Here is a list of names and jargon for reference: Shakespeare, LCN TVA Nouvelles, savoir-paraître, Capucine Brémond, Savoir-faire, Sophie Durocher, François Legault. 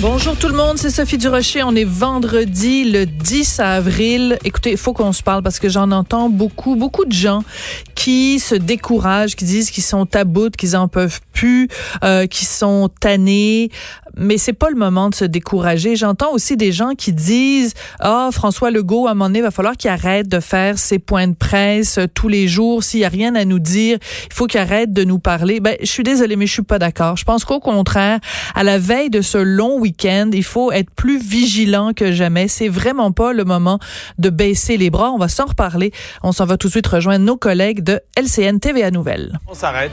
Bonjour tout le monde, c'est Sophie Durocher. On est vendredi le 10 avril. Écoutez, il faut qu'on se parle parce que j'en entends beaucoup de gens qui se découragent, qui disent qu'ils sont à bout, qu'ils en peuvent plus, qui sont tannés. Mais c'est pas le moment de se décourager. J'entends aussi des gens qui disent « Ah, François Legault, à un moment donné, il va falloir qu'il arrête de faire ses points de presse tous les jours. S'il y a rien à nous dire, il faut qu'il arrête de nous parler. » Ben, je suis désolée, mais je suis pas d'accord. Je pense qu'au contraire, à la veille de ce long week-end, il faut être plus vigilant que jamais. C'est vraiment pas le moment de baisser les bras. On va s'en reparler. On s'en va tout de suite rejoindre nos collègues de LCN TVA Nouvelles. On s'arrête.